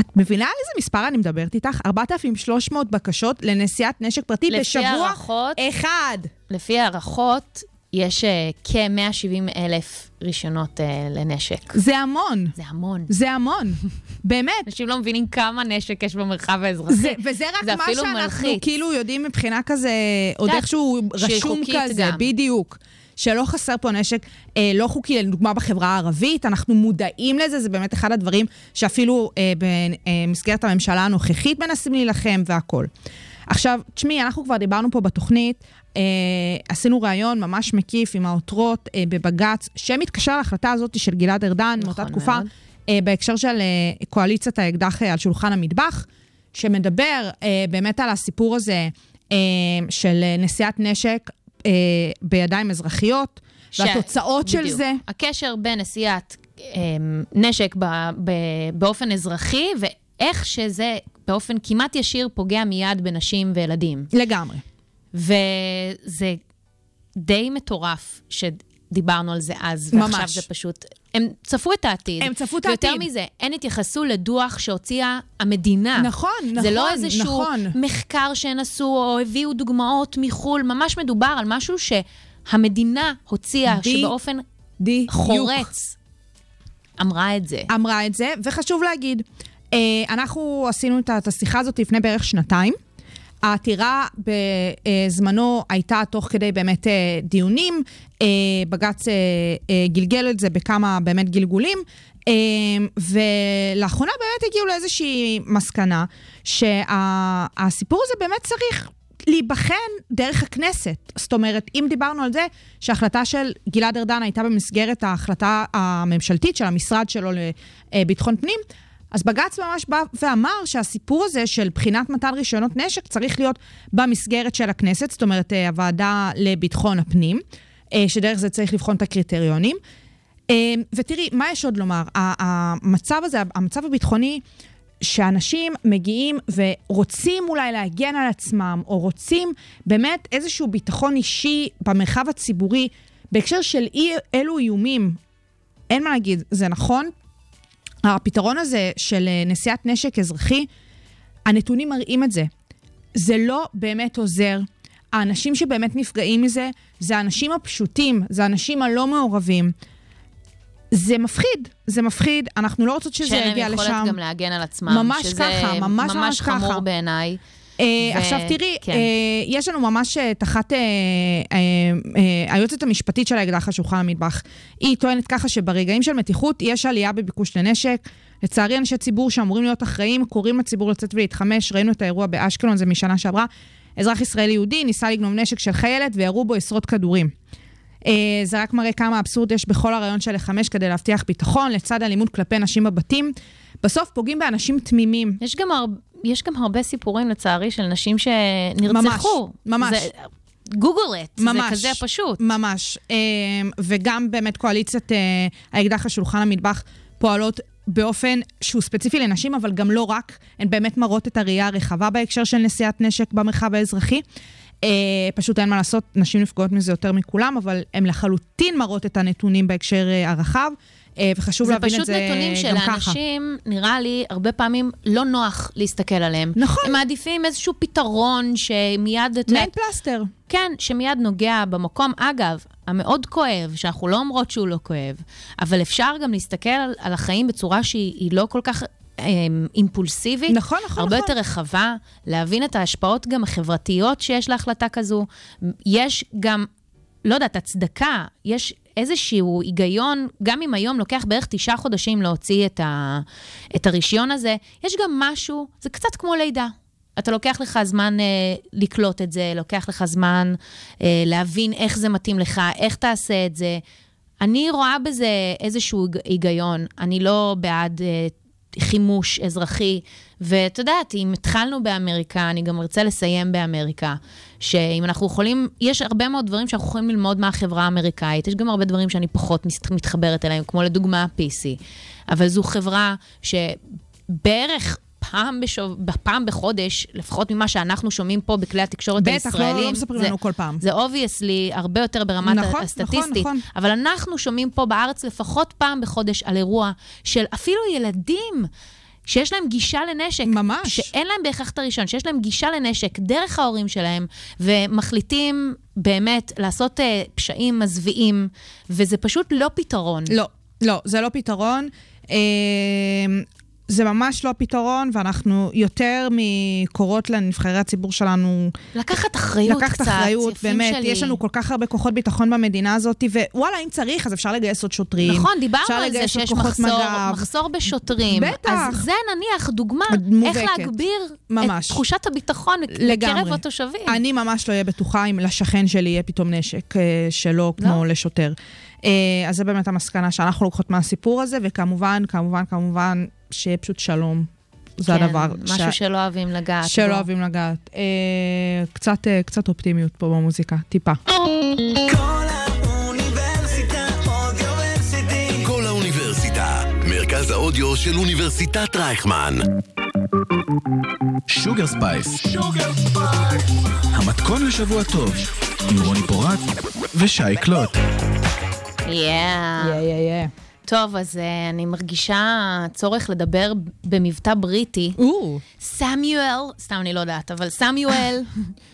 את מבינה על איזה מספר אני מדברת איתך? ארבעת אלפים ושלוש מאות בקשות לנשיאת נשק פרטי בשבוע ערכות, אחד. לפי הערכות, יש כ-מאה ושבעים אלף רישיונות uh, לנשק. זה המון. זה המון. זה המון. באמת. אנשים לא מבינים כמה נשק יש במרחב האזרחי. זה, וזה רק זה מה שאנחנו מלחית. כאילו יודעים מבחינה כזה, עוד איכשהו רשום כזה, גם. בדיוק. שלא חסר פה נשק, אה, לא חוקי, לדוגמה בחברה הערבית, אנחנו מודעים לזה, זה באמת אחד הדברים שאפילו אה, במסגרת הממשלה הנוכחית מנסים להילחם והכל. עכשיו, תשמעי, אנחנו כבר דיברנו פה בתוכנית, אה, עשינו רעיון ממש מקיף עם האותרות אה, בבגץ, שמתקשר להחלטה הזאת של גלעד ארדן, נכון, מאותה תקופה, אה, בהקשר של אה, קואליציית האקדח אה, על שולחן המטבח, שמדבר אה, באמת על הסיפור הזה אה, של נשיאת נשק, בידיים אזרחיות, והתוצאות של זה. הקשר בין נשיאת נשק באופן אזרחי, ואיך שזה באופן כמעט ישיר פוגע מיד בנשים וילדים. לגמרי. וזה די מטורף שדיברנו על זה אז, ועכשיו זה פשוט... הם צפו את העתיד. הם צפו את העתיד. ויותר מזה, הן התייחסו לדוח שהוציאה המדינה. נכון, נכון. זה לא איזשהו נכון. מחקר שהן עשו או הביאו דוגמאות מחול. ממש מדובר על משהו שהמדינה הוציאה ב- שבאופן ב- חורץ. דיוק. אמרה את זה. אמרה את זה, וחשוב להגיד, אנחנו עשינו את השיחה הזאת לפני בערך שנתיים. העתירה בזמנו הייתה תוך כדי באמת דיונים, בגץ גלגל את זה בכמה באמת גלגולים, ולאחרונה באמת הגיעו לאיזושהי מסקנה, שהסיפור הזה באמת צריך להיבחן דרך הכנסת. זאת אומרת, אם דיברנו על זה, שההחלטה של גלעד ארדן הייתה במסגרת ההחלטה הממשלתית של המשרד שלו לביטחון פנים, אז בג"ץ ממש בא ואמר שהסיפור הזה של בחינת מתן רישיונות נשק צריך להיות במסגרת של הכנסת, זאת אומרת הוועדה לביטחון הפנים, שדרך זה צריך לבחון את הקריטריונים. ותראי, מה יש עוד לומר? המצב הזה, המצב הביטחוני, שאנשים מגיעים ורוצים אולי להגן על עצמם, או רוצים באמת איזשהו ביטחון אישי במרחב הציבורי, בהקשר של אי, אלו איומים, אין מה להגיד, זה נכון? הפתרון הזה של נשיאת נשק אזרחי, הנתונים מראים את זה. זה לא באמת עוזר. האנשים שבאמת נפגעים מזה, זה האנשים הפשוטים, זה האנשים הלא מעורבים. זה מפחיד, זה מפחיד. אנחנו לא רוצות שזה יגיע לשם. שהם יכולת גם להגן על עצמם. ממש ככה, ממש ממש ככה. חמור בעיניי. עכשיו תראי, יש לנו ממש תחת היועצת המשפטית של האקדח על שולחן המטבח, היא טוענת ככה שברגעים של מתיחות יש עלייה בביקוש לנשק, לצערי אנשי ציבור שאמורים להיות אחראים קוראים לציבור לצאת ולהתחמש, ראינו את האירוע באשקלון, זה משנה שעברה, אזרח ישראלי יהודי ניסה לגנוב נשק של חיילת וירו בו עשרות כדורים. זה רק מראה כמה אבסורד יש בכל הרעיון של לחמש כדי להבטיח ביטחון, לצד אלימות כלפי נשים בבתים, בסוף פוגעים באנשים תמימים. יש גם הרבה יש גם הרבה סיפורים לצערי של נשים שנרצחו. ממש, ממש. גוגל את, זה כזה פשוט. ממש, וגם באמת קואליציית האקדח השולחן המטבח פועלות באופן שהוא ספציפי לנשים, אבל גם לא רק, הן באמת מראות את הראייה הרחבה בהקשר של נשיאת נשק במרחב האזרחי. פשוט אין מה לעשות, נשים נפגעות מזה יותר מכולם, אבל הן לחלוטין מראות את הנתונים בהקשר הרחב, וחשוב להבין את זה גם ככה. זה פשוט נתונים של האנשים, נראה לי, הרבה פעמים לא נוח להסתכל עליהם. נכון. הם מעדיפים איזשהו פתרון שמיד... מיין פלסטר. כן, שמיד נוגע במקום. אגב, המאוד כואב, שאנחנו לא אומרות שהוא לא כואב, אבל אפשר גם להסתכל על, על החיים בצורה שהיא לא כל כך אימפולסיבית, נכון, נכון, הרבה נכון. יותר רחבה, להבין את ההשפעות גם החברתיות שיש להחלטה כזו. יש גם, לא יודעת, הצדקה, יש איזשהו היגיון, גם אם היום לוקח בערך תשעה חודשים להוציא את, ה, את הרישיון הזה, יש גם משהו, זה קצת כמו לידה. אתה לוקח לך זמן אה, לקלוט את זה, לוקח לך זמן אה, להבין איך זה מתאים לך, איך תעשה את זה. אני רואה בזה איזשהו היגיון, אני לא בעד אה, חימוש אזרחי, ואת יודעת, אם התחלנו באמריקה, אני גם רוצה לסיים באמריקה, שאם אנחנו יכולים, יש הרבה מאוד דברים שאנחנו יכולים ללמוד מהחברה האמריקאית, יש גם הרבה דברים שאני פחות מתחברת אליהם, כמו לדוגמה פי סי, אבל זו חברה שבערך פעם, בשוב, פעם בחודש, לפחות ממה שאנחנו שומעים פה בכלי התקשורת הישראלים, בטח, לא מספרים לנו כל פעם. זה אובייסלי הרבה יותר ברמת נכון, הסטטיסטית, נכון, נכון. אבל אנחנו שומעים פה בארץ לפחות פעם בחודש על אירוע של אפילו ילדים שיש להם גישה לנשק, ממש. שאין להם בהכרח את הראשון, שיש להם גישה לנשק דרך ההורים שלהם, ומחליטים באמת לעשות uh, פשעים מזוויעים, וזה פשוט לא פתרון. לא, לא, זה לא פתרון. אה... זה ממש לא פתרון, ואנחנו יותר מקורות לנבחרי הציבור שלנו... לקחת אחריות לקחת קצת, אחריות, באמת, שלי. יש לנו כל כך הרבה כוחות ביטחון במדינה הזאת, ווואלה, אם צריך, אז אפשר לגייס עוד שוטרים. נכון, דיברנו על זה שיש מחסור, מחסור בשוטרים. בטח. אז זה נניח דוגמה, מובקת. איך להגביר ממש. את תחושת הביטחון בקרב התושבים. אני ממש לא אהיה בטוחה אם לשכן שלי יהיה פתאום נשק שלו כמו לא. לשוטר. אז זה באמת המסקנה שאנחנו לוקחות מהסיפור הזה, וכמובן, כמובן, כמובן, שיהיה פשוט שלום. זה כן, הדבר. משהו ש... שלא אוהבים לגעת. שלא בו. אוהבים לגעת. אה, קצת, אה, קצת אופטימיות פה במוזיקה. טיפה. כל האוניברסיטה, אודיו ורסיטי. כל האוניברסיטה. מרכז האודיו של אוניברסיטת רייכמן. שוגר ספייס. שוגר ספייס. המתכון לשבוע טוב. עם רוני פורט ושי קלוט. יאה. יאה, יאה, יאה. טוב, אז uh, אני מרגישה צורך לדבר במבטא בריטי. או. סמיואל, סתם אני לא יודעת, אבל סמיואל,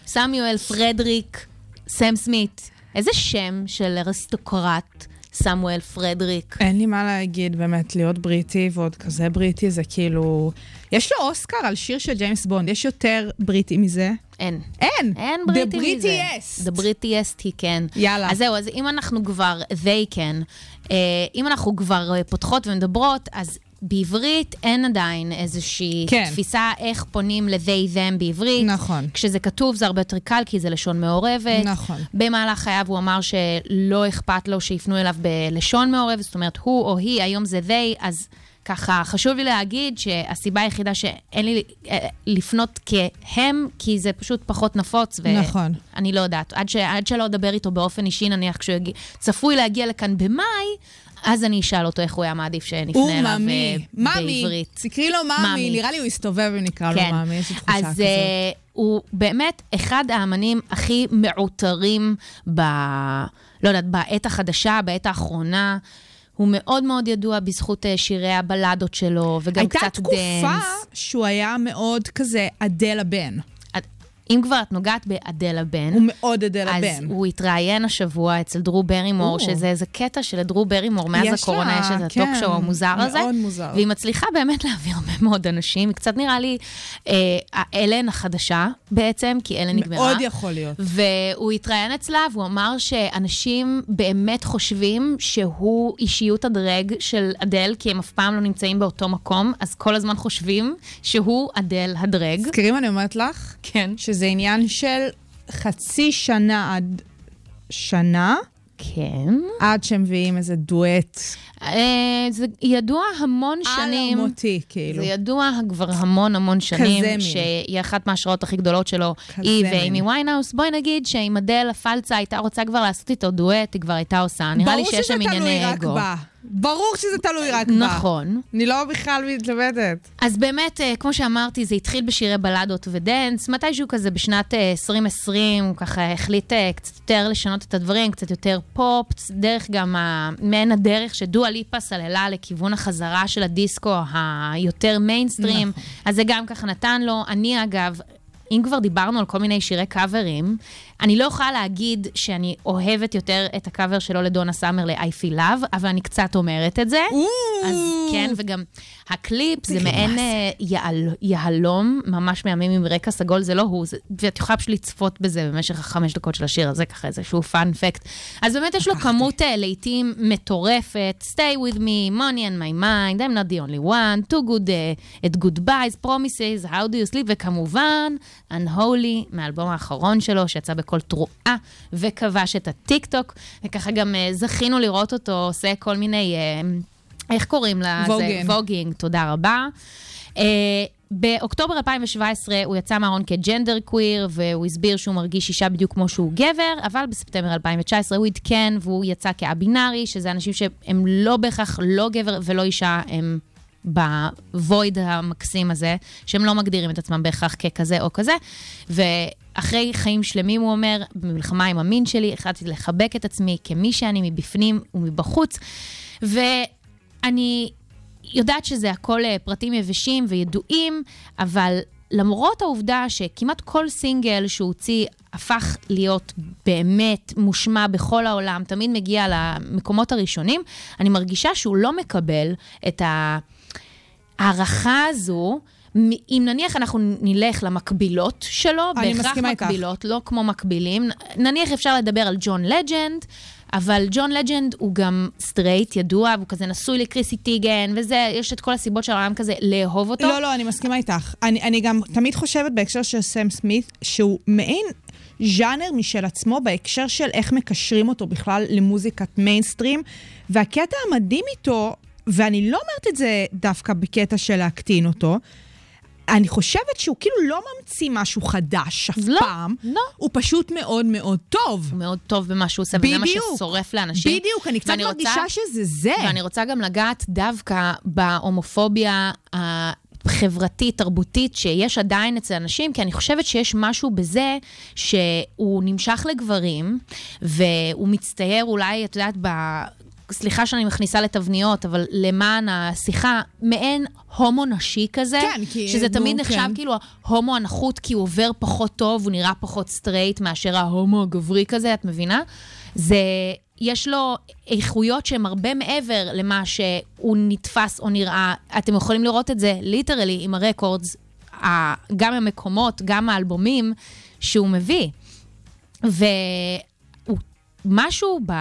סמיואל פרדריק, סם סמית. איזה שם של אריסטוקרט, סמיואל פרדריק. אין לי מה להגיד, באמת, להיות בריטי ועוד כזה בריטי, זה כאילו... יש לו אוסקר על שיר של ג'יימס בונד, יש יותר בריטי מזה? אין. אין? אין בריטי מזה. The Britiest. The Britiest he can. יאללה. אז זהו, אז אם אנחנו כבר, they can, uh, אם אנחנו כבר uh, פותחות ומדברות, אז בעברית אין עדיין איזושהי כן. תפיסה איך פונים ל-they them בעברית. נכון. כשזה כתוב זה הרבה יותר קל, כי זה לשון מעורבת. נכון. במהלך חייו הוא אמר שלא אכפת לו שיפנו אליו בלשון מעורבת, זאת אומרת, הוא או היא, היום זה they, אז... ככה, חשוב לי להגיד שהסיבה היחידה שאין לי לפנות כהם, כי זה פשוט פחות נפוץ, ואני לא יודעת. עד, ש... עד שלא אדבר איתו באופן אישי, נניח כשצפוי להגיע לכאן במאי, אז אני אשאל אותו איך הוא היה מעדיף שנפנה אליו בעברית. תקרי לו מאמי, נראה לי הוא הסתובב אם נקרא לו מאמי, יש לי תחושה כזאת. אז הוא באמת אחד האמנים הכי מעוטרים ב... לא יודעת, בעת החדשה, בעת האחרונה, הוא מאוד מאוד ידוע בזכות שירי הבלדות שלו, וגם קצת דנס. הייתה תקופה שהוא היה מאוד כזה אדל הבן. אם כבר את נוגעת באדל הבן, הוא מאוד אדל הבן. אז הוא התראיין השבוע אצל דרו ברימור, שזה איזה קטע של דרו ברימור, מאז הקורונה יש את הטוקשו המוזר הזה. מאוד מוזר. והיא מצליחה באמת להעביר הרבה מאוד אנשים. היא קצת נראה לי אלן החדשה בעצם, כי אלן נגמרה. מאוד יכול להיות. והוא התראיין אצלה, והוא אמר שאנשים באמת חושבים שהוא אישיות הדרג של אדל, כי הם אף פעם לא נמצאים באותו מקום, אז כל הזמן חושבים שהוא אדל הדרג. זכירים, אני אומרת לך? כן. זה עניין של חצי שנה עד שנה. כן. עד שמביאים איזה דואט. זה ידוע המון שנים. על המותי, כאילו. זה ידוע כבר המון המון שנים. כזה מין. שהיא אחת מהשראות הכי גדולות שלו. כזה מין. היא ואימי ויינהאוס. בואי נגיד שאם אדל הפלצה הייתה רוצה כבר לעשות איתו דואט, היא כבר הייתה עושה. נראה לי שיש שם ענייני אגו. ברור שזה תלוי רק בה. נכון. אני לא בכלל מתלבטת. אז באמת, כמו שאמרתי, זה התחיל בשירי בלדות ודנס. מתישהו כזה בשנת עשרים עשרים, הוא ככה החליט קצת יותר לשנות את הדברים, קצת יותר פופ, דרך גם מעין הדרך שדואה ליפה סללה לכיוון החזרה של הדיסקו היותר מיינסטרים. נכון. אז זה גם ככה נתן לו. אני אגב... אם כבר דיברנו על כל מיני שירי קאברים, אני לא יכולה להגיד שאני אוהבת יותר את הקאבר שלו לדונה סאמר ל-I Feel Love, אבל אני קצת אומרת את זה. אז כן, וגם הקליפ זה מעין יהלום, ממש מהמים עם רקע סגול, זה לא הוא, ואת יכולה פשוט לצפות בזה במשך החמש דקות של השיר הזה, ככה איזשהו פאנפקט. אז באמת יש לו כמות לעיתים מטורפת, Stay With Me, Money on My Mind, I'm Not the Only One, Too Good at Goodbyes, Promises, How Do You Sleep, וכמובן, Unholy, מהאלבום האחרון שלו, שיצא בכל תרועה, וכבש את הטיק-טוק, וככה גם זכינו לראות אותו, עושה כל מיני, איך קוראים לה? ווגינג. ווגינג, תודה רבה. באוקטובר אלפיים שבע עשרה הוא יצא מהארון כג'נדר קוויר, והוא הסביר שהוא מרגיש אישה בדיוק כמו שהוא גבר, אבל בספטמבר אלפיים תשע עשרה הוא התקן, והוא יצא כאבינרי, שזה אנשים שהם לא בהכרח לא גבר ולא אישה, הם בוויד המקסים הזה, שהם לא מגדירים את עצמם בהכרח ככזה או כזה, ואחרי חיים שלמים הוא אומר, במלחמה עם המין שלי, החלטתי לחבק את עצמי כמי שאני מבפנים ומבחוץ, ואני יודעת שזה הכל פרטים יבשים וידועים, אבל למרות העובדה שכמעט כל סינגל שהוא הוציא הפך להיות באמת מושמע בכל העולם, תמיד מגיע למקומות הראשונים, אני מרגישה שהוא לא מקבל את הערכה הזו, אם נניח אנחנו נלך למקבילות שלו, בהכרח מקבילות, לא כמו מקבילים, נניח אפשר לדבר על ג'ון לג'נד, אבל ג'ון לג'נד הוא גם סטרייט, ידוע, והוא כזה נשוי לקריסי טיגן, וזה, יש את כל הסיבות של העולם כזה לאהוב אותו. לא, לא, אני מסכימה איתך. אני, אני גם תמיד חושבת בהקשר של סם סמית, שהוא מעין ז'אנר משל עצמו, בהקשר של איך מקשרים אותו בכלל למוזיקת מיינסטרים, והקטע המדהים איתו, ואני לא אומרת את זה דווקא בקטע של להקטין אותו, אני חושבת שהוא כאילו לא ממציא משהו חדש אף לא, פעם. לא. הוא פשוט מאוד מאוד טוב. הוא מאוד טוב במה שהוא עושה, במה ששורף לאנשים. בדיוק, אני קצת מרגישה רוצה, שזה זה. ואני רוצה גם לגעת דווקא בהומופוביה ה... חברתית, תרבותית, שיש עדיין אצל אנשים, כי אני חושבת שיש משהו בזה שהוא נמשך לגברים, והוא מצטייר אולי, את יודעת, ב... סליחה שאני מכניסה לתבניות, אבל למען השיחה, מעין הומו נשי כזה, שזה תמיד נחשב כאילו ההומו הנחות, כי הוא עובר פחות טוב, הוא נראה פחות סטרייט מאשר ההומו הגברי כזה, את מבינה? זה, יש לו איכויות שהן הרבה מעבר למה שהוא נתפס או נראה. אתם יכולים לראות את זה, ליטרלי, עם הרקורדס, גם המקומות, גם האלבומים שהוא מביא. ומשהו ב...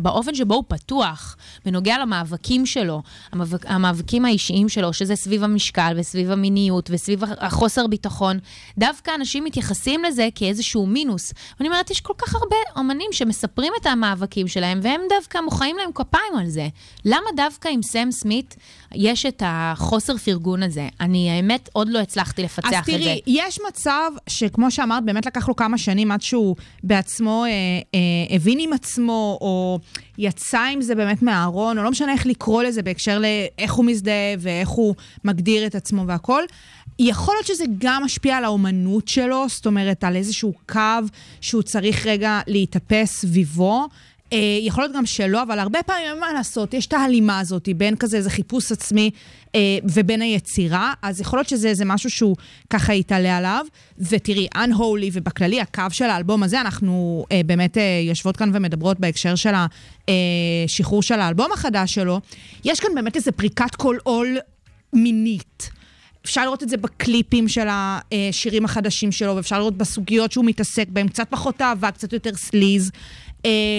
באופן שבו הוא פתוח, בנוגע למאבקים שלו, המאבק, המאבקים האישיים שלו, שזה סביב המשקל וסביב המיניות וסביב החוסר ביטחון, דווקא אנשים מתייחסים לזה כאיזשהו מינוס. ואני אומרת, יש כל כך הרבה אומנים שמספרים את המאבקים שלהם, והם דווקא מוחאים להם כפיים על זה. למה דווקא עם סם סמית יש את החוסר פרגון הזה? אני האמת עוד לא הצלחתי לפצח את זה. אז תראי, יש מצב שכמו שאמרת, באמת לקח לו כמה שנים עד שהוא בעצמו, אה, אה, הבין עם עצמו, או יצא עם זה באמת מהארון, או לא משנה איך לקרוא לזה בהקשר לאיך הוא מזדהה ואיך הוא מגדיר את עצמו והכל. יכול להיות שזה גם משפיע על האומנות שלו, זאת אומרת על איזשהו קו שהוא צריך רגע להתאפס סביבו, אה, יכול להיות גם שלא, אבל הרבה פעמים מה לעשות, יש את ההלימה הזאת בין כזה איזה חיפוש עצמי אה, ובין היצירה, אז יכול להיות שזה איזה משהו שהוא ככה יתעלה עליו, ותראי, Unholy ובכללי הקו של האלבום הזה, אנחנו אה, באמת אה, יושבות כאן ומדברות בהקשר של השחרור של האלבום החדש שלו, יש כאן באמת איזה פריקת כל עול מינית, אפשר לראות את זה בקליפים של השירים החדשים שלו, ואפשר לראות בסוגיות שהוא מתעסק בהם, קצת פחות אהבה, קצת יותר סליז,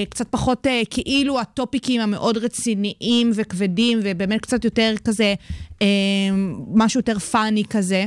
קצת פחות כאילו הטופיקים המאוד רציניים וכבדים, ובאמת קצת יותר כזה, משהו יותר פאני כזה,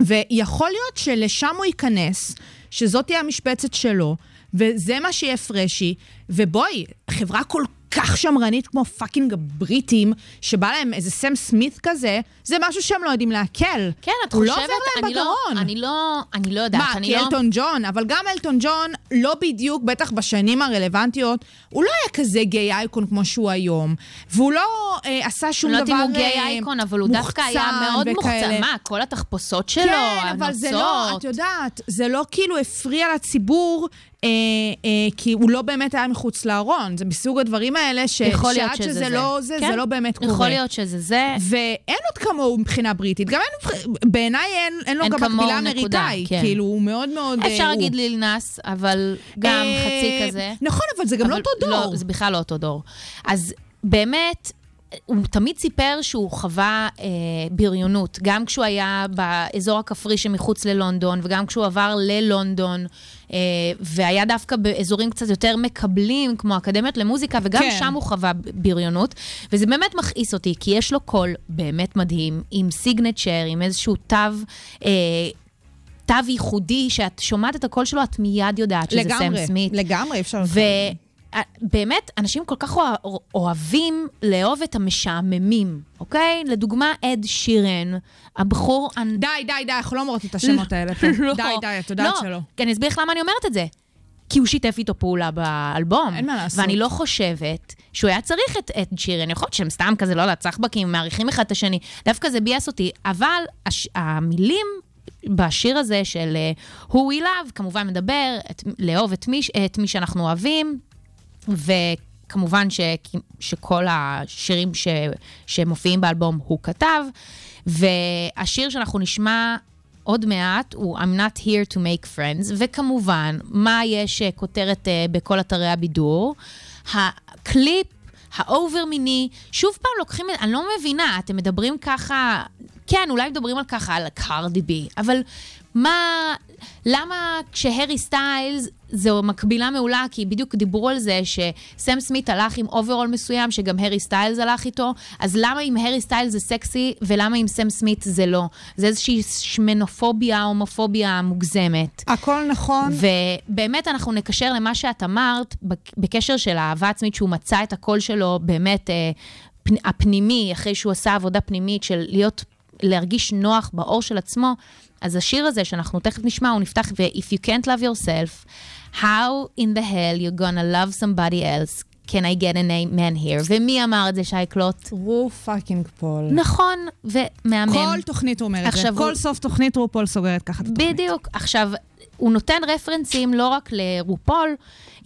ויכול להיות שלשם הוא ייכנס, שזאת תהיה המשבצת שלו, וזה מה שיהיה פרשי, ובואי, חברה כל כך, כך שמרנית כמו פאקינג הבריטים, שבא להם איזה סם סמית כזה, זה משהו שהם לא יודעים להקל. כן, את חושבת? הוא לא עובר להם בגרון. אני לא, אני לא יודעת. מה, כי אלטון ג'ון, אבל גם אלטון ג'ון, לא בדיוק, בטח בשנים הרלוונטיות, הוא לא היה כזה גיי אייקון כמו שהוא היום, והוא לא עשה שום דבר מוחצן. לא יודעת אם הוא גיי אייקון, אבל הוא דווקא היה מאוד מוחצן. מה, כל התחפושות שלו, הנוצות. כן, אבל זה לא, את יודעת, זה לא כאילו הפריע לציבור כי הוא לא באמת היה מחוץ לארון. זה מסוג הדברים האלה ששעת שזה לא זה, זה לא באמת קורה. יכול להיות שזה זה. ואין עוד כמוהו מבחינה בריטית. גם בעיניי אין לו גם מקבילה אמריקאי. כאילו, הוא מאוד מאוד... אפשר להגיד ליל נס, אבל גם חצי כזה. נכון, אבל זה גם לא אותו דור. זה בכלל לא אותו דור. אז באמת... הוא תמיד סיפר שהוא חווה אה, בריונות, גם כשהוא היה באזור הכפרי שמחוץ ללונדון, וגם כשהוא עבר ללונדון, אה, והיה דווקא באזורים קצת יותר מקבלים, כמו אקדמיות למוזיקה, וגם כן. שם הוא חווה בריונות, וזה באמת מכעיס אותי, כי יש לו קול באמת מדהים, עם סיגנצ'ר, עם איזשהו תו... אה, תו ייחודי, שאת שומעת את הקול שלו, את מיד יודעת שזה לגמרי, סם סמית. לגמרי, אפשר ו... לגמרי. באמת, אנשים כל כך אוהבים לאהוב את המשעממים, אוקיי? לדוגמה, אד שירן, הבחור... די, די, די, אנחנו לא אומרות את השמות האלה. די, די, את יודעת שלא. אני אסביר לך למה אני אומרת את זה. כי הוא שיתף איתו פעולה באלבום. אין מה לעשות. ואני לא חושבת שהוא היה צריך את אד שירן. יכול להיות שהם סתם כזה לא לצח בה, כי הם מעריכים אחד את השני. דווקא זה ביאס אותי. אבל המילים... בשיר הזה של Who We Love, כמובן מדבר, את, לאהוב את מי, את מי שאנחנו אוהבים, וכמובן ש, שכל השירים ש, שמופיעים באלבום הוא כתב, והשיר שאנחנו נשמע עוד מעט הוא I'm Not Here To Make Friends, וכמובן, מה יש כותרת בכל אתרי הבידור? הקליפ, האובר מיני, שוב פעם לוקחים, אני לא מבינה, אתם מדברים ככה, כן, אולי מדברים על ככה, על קארדי בי, אבל מה, למה כשהרי סטיילס, זו מקבילה מעולה, כי בדיוק דיברו על זה שסם סמית הלך עם אוברול מסוים, שגם הרי סטיילס הלך איתו, אז למה אם הרי סטיילס זה סקסי, ולמה אם סם סמית זה לא? זה איזושהי שמנופוביה, הומופוביה מוגזמת. הכל נכון. ובאמת אנחנו נקשר למה שאת אמרת, בקשר של האהבה עצמית, שהוא מצא את הקול שלו באמת הפנימי, אחרי שהוא עשה עבודה פנימית של להיות להרגיש נוח באור של עצמו, אז השיר הזה שאנחנו תכף נשמע, הוא נפתח ו-If you can't love yourself, how in the hell you're gonna love somebody else, can I get an amen here? ומי אמר את זה שייקלוט? רו פאקינג פול. נכון, ומאמן. כל תוכנית הוא אומר את זה. כל סוף תוכנית רופול סוגרת ככה את התוכנית. בדיוק. עכשיו, הוא נותן רפרנסים לא רק לרופול,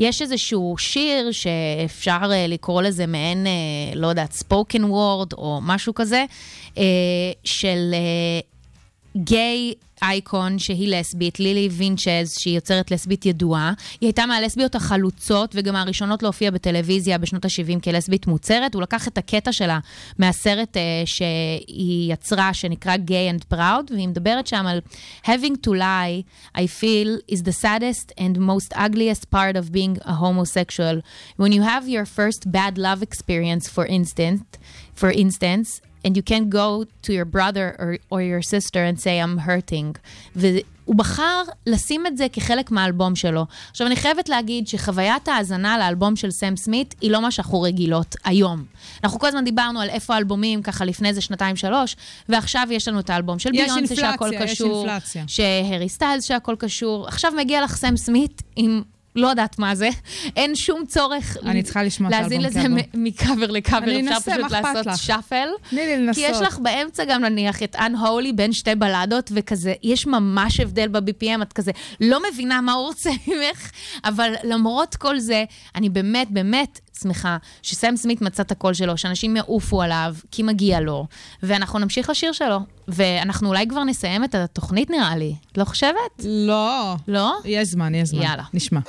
יש איזשהו שיר שאפשר לקרוא לזה מעין, לא יודעת, spoken word או משהו כזה, של גיי אייקון שהיא לסבית, לילי וינצ'ז, שהיא יוצרת לסבית ידועה. היא הייתה מהלסביות החלוצות, וגם הראשונות להופיע בטלוויזיה בשנות ה-שבעים כלסבית מוצרת. הוא לקח את הקטע שלה מהסרט שהיא יצרה, שנקרא Gay and Proud, והיא מדברת שם על Having to lie, I feel, is the saddest and most ugliest part of being a homosexual. When you have your first bad love experience, for instance, for instance, and you can't go to your brother or, or your sister and say, I'm hurting. והוא בחר לשים את זה כחלק מהאלבום שלו. עכשיו, אני חייבת להגיד שחוויית ההזנה לאלבום של סם סמית היא לא מה שאנחנו רגילות היום. אנחנו כל הזמן דיברנו על איפה האלבומים, ככה לפני זה שנתיים שלוש, ועכשיו יש לנו את האלבום של ביונסה שהכל קשור, שהרי סטיילס שהכל קשור. עכשיו מגיע לך סם סמית עם... לא יודעת מה זה, אין שום צורך להזין לזה מקאבר לקאבר, אפשר פשוט לעשות שפל, כי יש לך באמצע גם נניח את Unholy בין שתי בלדות וכזה, יש ממש הבדל ב-בי פי אם, את כזה לא מבינה מה הוא רוצה ממך, אבל למרות כל זה, אני באמת באמת שמחה שסם סמית מצא את הקול שלו, שאנשים יעופו עליו, כי מגיע לו, ואנחנו נמשיך לשיר שלו, ואנחנו אולי כבר נסיים את התוכנית נראה לי. את לא חושבת? לא. לא? יש זמן, יש זמן. יאללה. נשמע.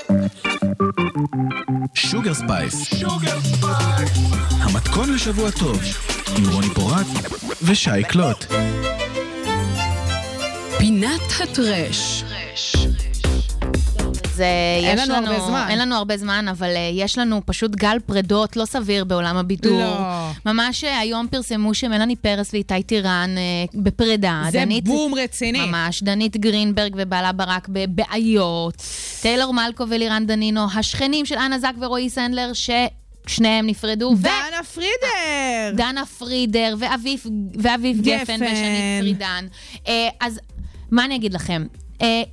שוגר ספייס. שוגר ספייס. המתכון לשבוע טוב. עם רוני פורט ושי קלוט. פינת הטרש. אין לנו, לנו הרבה זמן. אין לנו הרבה זמן, אבל uh, יש לנו פשוט גל פרדות לא סביר בעולם הבידור. לא. ממש היום פרסמו שמלני פרס ואיתי טירן uh, בפרידה. זה דנית, בום רציני. ממש. דנית גרינברג ובעלה ברק בבעיות. טיילור מלקו ולירן דנינו, השכנים של אנה זק ורועי סנדלר, ש... שניהם נפרדו. דנה פרידר. דנה פרידר ואביב, ואביב גפן, גפן ושנית פרידן. Uh, אז מה אני אגיד לכם?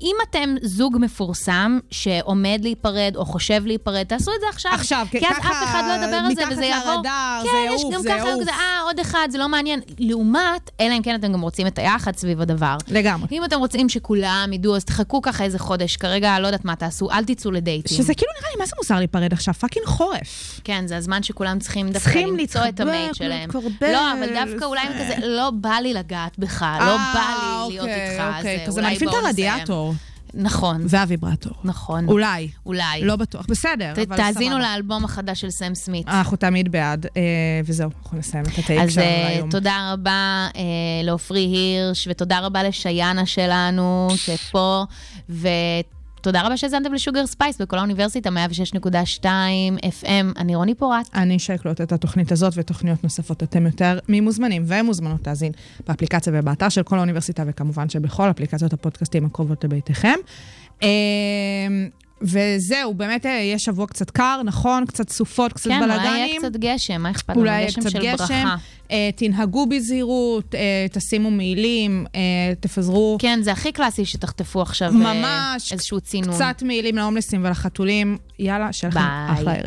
אם אתם זוג מפורסם שעומד להיפרד או חושב להיפרד, תעשו את זה עכשיו. עכשיו, כי אז אף אחד לא ידבר על זה וזה יעבור. כן, יש גם ככה, אה, עוד אחד, זה לא מעניין. לעומת, אלא אם כן אתם גם רוצים את היחד סביב הדבר. לגמרי. אם אתם רוצים שכולם ידעו, אז תחכו ככה איזה חודש. כרגע לא יודעת מה תעשו, אל תיצאו לדייטים. שזה כאילו נראה לי, מה זה מוסר להיפרד עכשיו? פאקינג חורף. כן, זה הזמן שכולם צריכים דווקא למצוא את המייט שלהם. לא, אבל דווקא אולי כזה, לא בא לי לגעת בך, לא בא לי להיות איתך. אז אני פינתה רדיעה. נכון. זה הוויברטור. נכון. אולי. אולי. לא בטוח. בסדר. תאזינו לאלבום החדש של סם סמית. אנחנו תמיד בעד. וזהו, אנחנו נסיים את הטייק שלנו היום. אז תודה רבה לאופרי הירש, ותודה רבה לשיינה שלנו, שפה, ותודה רבה שהזנתם לשוגר ספייס בכל האוניברסיטה, מאה ושש נקודה שתיים אף אם. אני רוני פורט. אני שקלוט את התוכנית הזאת ותוכניות נוספות. אתם יותר ממוזמנים ומוזמנות תאזין באפליקציה ובאתר של כל האוניברסיטה, וכמובן שבכל אפליקציות הפודקאסטים הקרובות לביתכם. וזהו, באמת יש שבוע קצת קר, נכון? קצת סופות, קצת בלגנים. כן, אולי יהיה קצת גשם, מה אכפת? אולי יהיה קצת גשם, תנהגו בזהירות, תשימו מעילים, תפזרו. כן, זה הכי קלאסי שתחטפו עכשיו איזשהו צינון. ממש, קצת מעילים להומלסים ולחתולים. יאללה, שלכם אחלה ערב.